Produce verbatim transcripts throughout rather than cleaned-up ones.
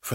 for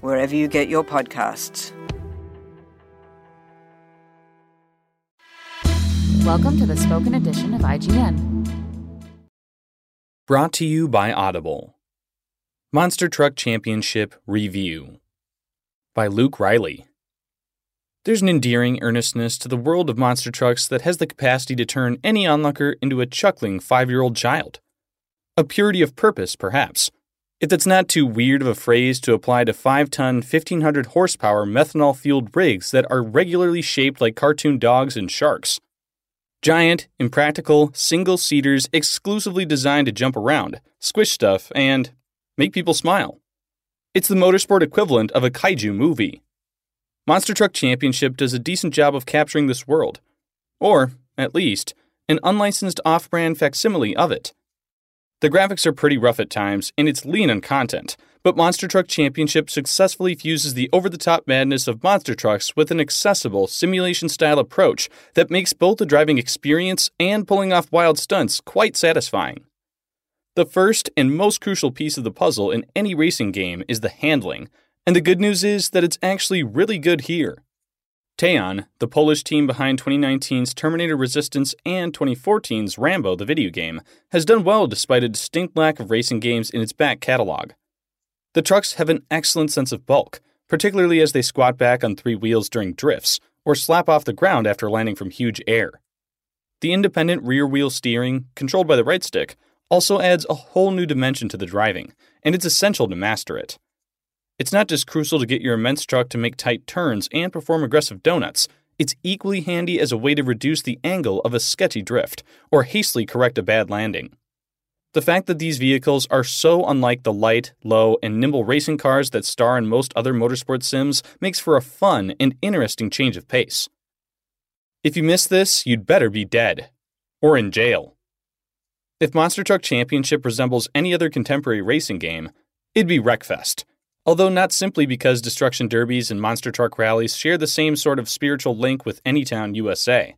wherever you get your podcasts. Welcome to the spoken edition of I G N. Brought to you by Audible. Monster Truck Championship Review by Luke Riley. There's an endearing earnestness to the world of monster trucks that has the capacity to turn any onlooker into a chuckling five-year-old child. A purity of purpose, perhaps, if that's not too weird of a phrase to apply to five-ton, fifteen hundred horsepower methanol-fueled rigs that are regularly shaped like cartoon dogs and sharks. Giant, impractical, single-seaters exclusively designed to jump around, squish stuff, and make people smile. It's the motorsport equivalent of a kaiju movie. Monster Truck Championship does a decent job of capturing this world, or, at least, an unlicensed off-brand facsimile of it. The graphics are pretty rough at times, and it's lean on content, but Monster Truck Championship successfully fuses the over-the-top madness of monster trucks with an accessible, simulation-style approach that makes both the driving experience and pulling off wild stunts quite satisfying. The first and most crucial piece of the puzzle in any racing game is the handling, and the good news is that it's actually really good here. Tayon, the Polish team behind twenty nineteen's Terminator Resistance and twenty fourteen's Rambo, the video game, has done well despite a distinct lack of racing games in its back catalog. The trucks have an excellent sense of bulk, particularly as they squat back on three wheels during drifts, or slap off the ground after landing from huge air. The independent rear-wheel steering, controlled by the right stick, also adds a whole new dimension to the driving, and it's essential to master it. It's not just crucial to get your immense truck to make tight turns and perform aggressive donuts. It's equally handy as a way to reduce the angle of a sketchy drift or hastily correct a bad landing. The fact that these vehicles are so unlike the light, low, and nimble racing cars that star in most other motorsport sims makes for a fun and interesting change of pace. If you miss this, you'd better be dead. Or in jail. If Monster Truck Championship resembles any other contemporary racing game, it'd be Wreckfest. Although not simply because destruction derbies and monster truck rallies share the same sort of spiritual link with Anytown, U S A.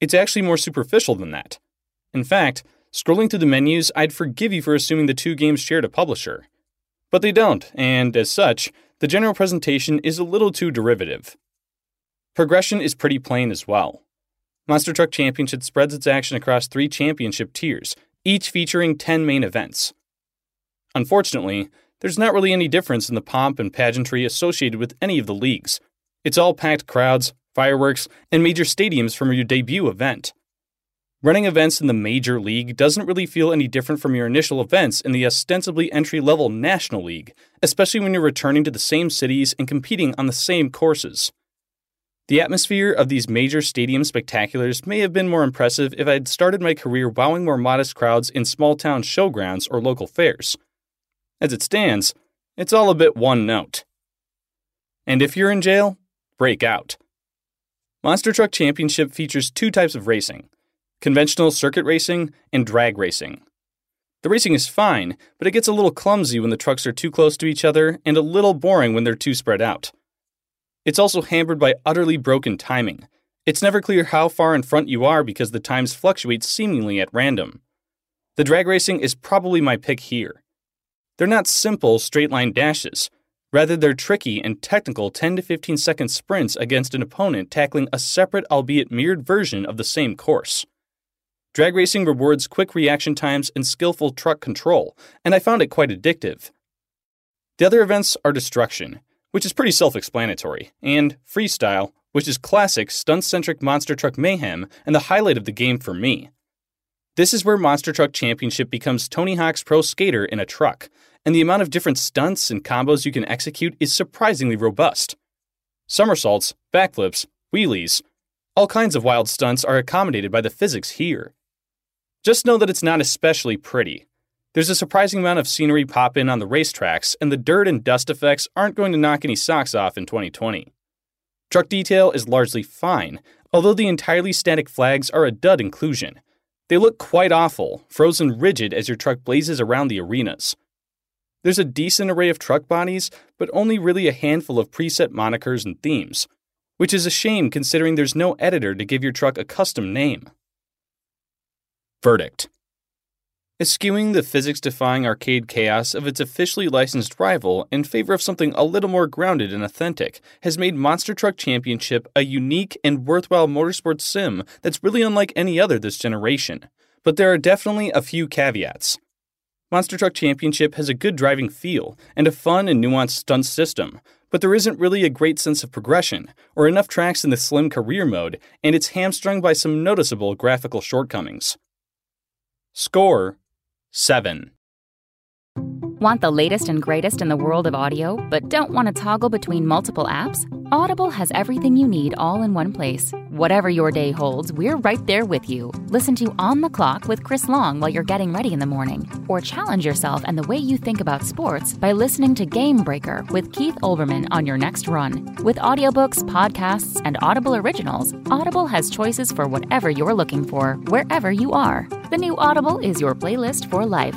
It's actually more superficial than that. In fact, scrolling through the menus, I'd forgive you for assuming the two games shared a publisher. But they don't, and as such, the general presentation is a little too derivative. Progression is pretty plain as well. Monster Truck Championship spreads its action across three championship tiers, each featuring ten main events. Unfortunately, there's not really any difference in the pomp and pageantry associated with any of the leagues. It's all packed crowds, fireworks, and major stadiums from your debut event. Running events in the major league doesn't really feel any different from your initial events in the ostensibly entry-level National League, especially when you're returning to the same cities and competing on the same courses. The atmosphere of these major stadium spectaculars may have been more impressive if I had started my career wowing more modest crowds in small-town showgrounds or local fairs. As it stands, it's all a bit one note. And if you're in jail, break out. Monster Truck Championship features two types of racing, conventional circuit racing and drag racing. The racing is fine, but it gets a little clumsy when the trucks are too close to each other and a little boring when they're too spread out. It's also hampered by utterly broken timing. It's never clear how far in front you are because the times fluctuate seemingly at random. The drag racing is probably my pick here. They're not simple, straight-line dashes. Rather, they're tricky and technical ten to fifteen second sprints against an opponent tackling a separate, albeit mirrored version of the same course. Drag racing rewards quick reaction times and skillful truck control, and I found it quite addictive. The other events are destruction, which is pretty self-explanatory, and freestyle, which is classic stunt-centric monster truck mayhem and the highlight of the game for me. This is where Monster Truck Championship becomes Tony Hawk's Pro Skater in a truck, and the amount of different stunts and combos you can execute is surprisingly robust. Somersaults, backflips, wheelies, all kinds of wild stunts are accommodated by the physics here. Just know that it's not especially pretty. There's a surprising amount of scenery pop in on the racetracks, and the dirt and dust effects aren't going to knock any socks off in twenty twenty. Truck detail is largely fine, although the entirely static flags are a dud inclusion. They look quite awful, frozen rigid as your truck blazes around the arenas. There's a decent array of truck bodies, but only really a handful of preset monikers and themes, which is a shame considering there's no editor to give your truck a custom name. Verdict. Eschewing the physics-defying arcade chaos of its officially licensed rival in favor of something a little more grounded and authentic has made Monster Truck Championship a unique and worthwhile motorsports sim that's really unlike any other this generation, but there are definitely a few caveats. Monster Truck Championship has a good driving feel and a fun and nuanced stunt system, but there isn't really a great sense of progression or enough tracks in the slim career mode, and it's hamstrung by some noticeable graphical shortcomings. Score seven. Want the latest and greatest in the world of audio, but don't want to toggle between multiple apps? Audible has everything you need all in one place. Whatever your day holds, we're right there with you. Listen to On the Clock with Chris Long while you're getting ready in the morning. Or challenge yourself and the way you think about sports by listening to Game Breaker with Keith Olbermann on your next run. With audiobooks, podcasts, and Audible originals, Audible has choices for whatever you're looking for, wherever you are. The new Audible is your playlist for life.